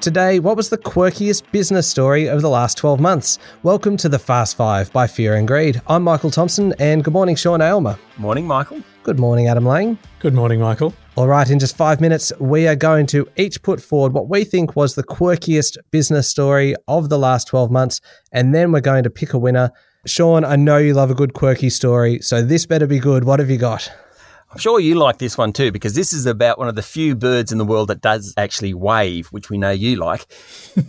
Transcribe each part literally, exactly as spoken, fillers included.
Today, what was the quirkiest business story over the last twelve months? Welcome to the Fast Five by Fear and Greed. I'm Michael Thompson, and good morning, Sean Aylmer. Morning, Michael. Good morning, Adam Lang. Good morning, Michael. All right, in just five minutes, we are going to each put forward what we think was the quirkiest business story of the last twelve months, and then we're going to pick a winner. Sean, I know you love a good quirky story, so this better be good. What have you got? I'm sure you like this one too, because this is about one of the few birds in the world that does actually wave, which we know you like.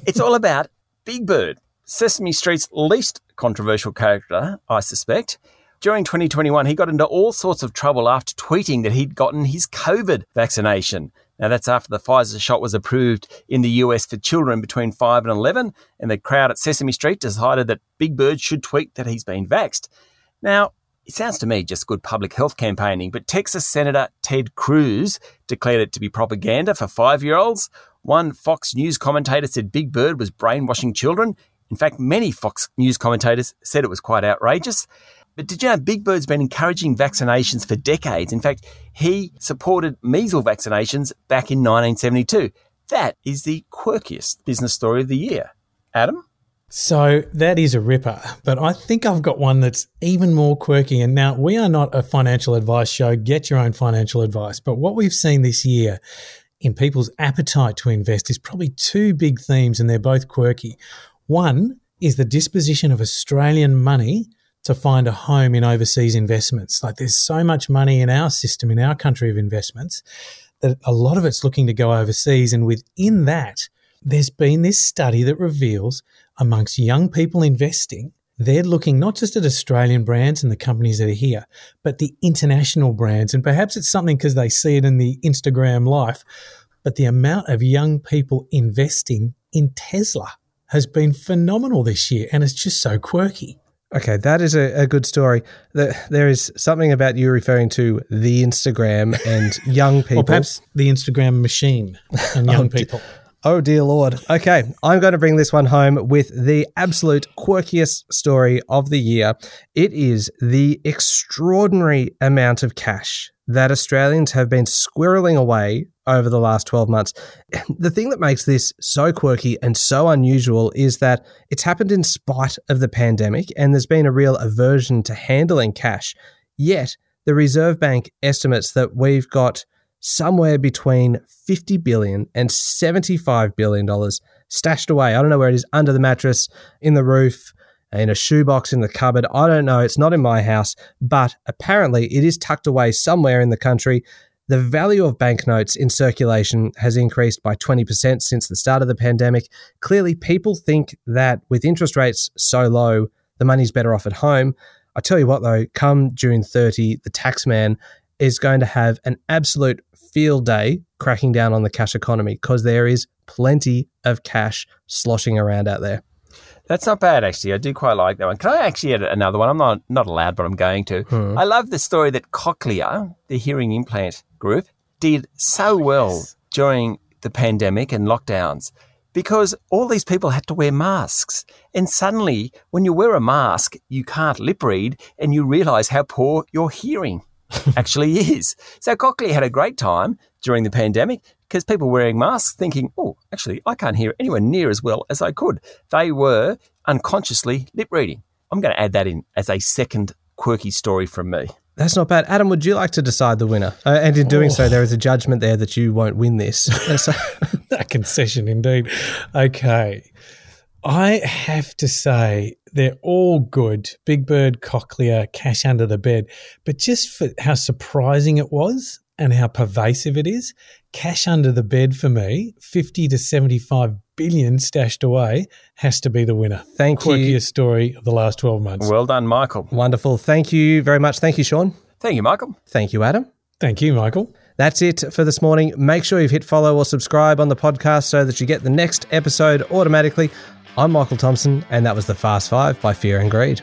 It's all about Big Bird, Sesame Street's least controversial character, I suspect. During twenty twenty-one, he got into all sorts of trouble after tweeting that he'd gotten his COVID vaccination. Now, that's after the Pfizer shot was approved in the U S for children between five and eleven, and the crowd at Sesame Street decided that Big Bird should tweet that he's been vaxxed. Now, it sounds to me just good public health campaigning, but Texas Senator Ted Cruz declared it to be propaganda for five-year-olds. One Fox News commentator said Big Bird was brainwashing children. In fact, many Fox News commentators said it was quite outrageous. But did you know Big Bird's been encouraging vaccinations for decades? In fact, he supported measles vaccinations back in nineteen seventy-two. That is the quirkiest business story of the year. Adam? So that is a ripper, but I think I've got one that's even more quirky. And now, we are not a financial advice show. Get your own financial advice. But what we've seen this year in people's appetite to invest is probably two big themes, and they're both quirky. One is the disposition of Australian money to find a home in overseas investments. Like, there's so much money in our system, in our country of investments, that a lot of it's looking to go overseas. And within that, there's been this study that reveals amongst young people investing, they're looking not just at Australian brands and the companies that are here, but the international brands. And perhaps it's something because they see it in the Instagram life, but the amount of young people investing in Tesla has been phenomenal this year, and it's just so quirky. Okay, that is a, a good story. The, there is something about you referring to the Instagram and young people. Or perhaps the Instagram machine and young oh, people. Oh, dear Lord. Okay, I'm going to bring this one home with the absolute quirkiest story of the year. It is the extraordinary amount of cash that Australians have been squirreling away over the last twelve months. The thing that makes this so quirky and so unusual is that it's happened in spite of the pandemic, and there's been a real aversion to handling cash. Yet, the Reserve Bank estimates that we've got somewhere between fifty billion dollars and seventy-five billion dollars stashed away. I don't know where it is, under the mattress, in the roof, in a shoebox, in the cupboard. I don't know. It's not in my house, but apparently it is tucked away somewhere in the country. The value of banknotes in circulation has increased by twenty percent since the start of the pandemic. Clearly, people think that with interest rates so low, the money's better off at home. I tell you what, though, come June thirtieth, the tax man is going to have an absolute field day cracking down on the cash economy, because there is plenty of cash sloshing around out there. That's not bad, actually. I do quite like that one. Can I actually add another one? I'm not not allowed, but I'm going to. Hmm. I love the story that Cochlear, the hearing implant group, did so well yes. during the pandemic and lockdowns, because all these people had to wear masks. And suddenly, when you wear a mask, you can't lip read, and you realise how poor your hearing actually is. So Cochlear had a great time during the pandemic, because people wearing masks thinking, oh, actually, I can't hear anywhere near as well as I could. They were unconsciously lip reading. I'm going to add that in as a second quirky story from me. That's not bad. Adam, would you like to decide the winner? Uh, and in doing oh. so, there is a judgment there that you won't win this. That concession indeed. Okay. I have to say, they're all good. Big Bird, Cochlear, cash under the bed. But just for how surprising it was and how pervasive it is, cash under the bed for me, fifty to seventy-five billion stashed away, has to be the winner. Thank you. Quirkiest story of the last twelve months. Well done, Michael. Wonderful. Thank you very much. Thank you, Sean. Thank you, Michael. Thank you, Adam. Thank you, Michael. That's it for this morning. Make sure you've hit follow or subscribe on the podcast so that you get the next episode automatically. I'm Michael Thompson, and that was The Fast Five by Fear and Greed.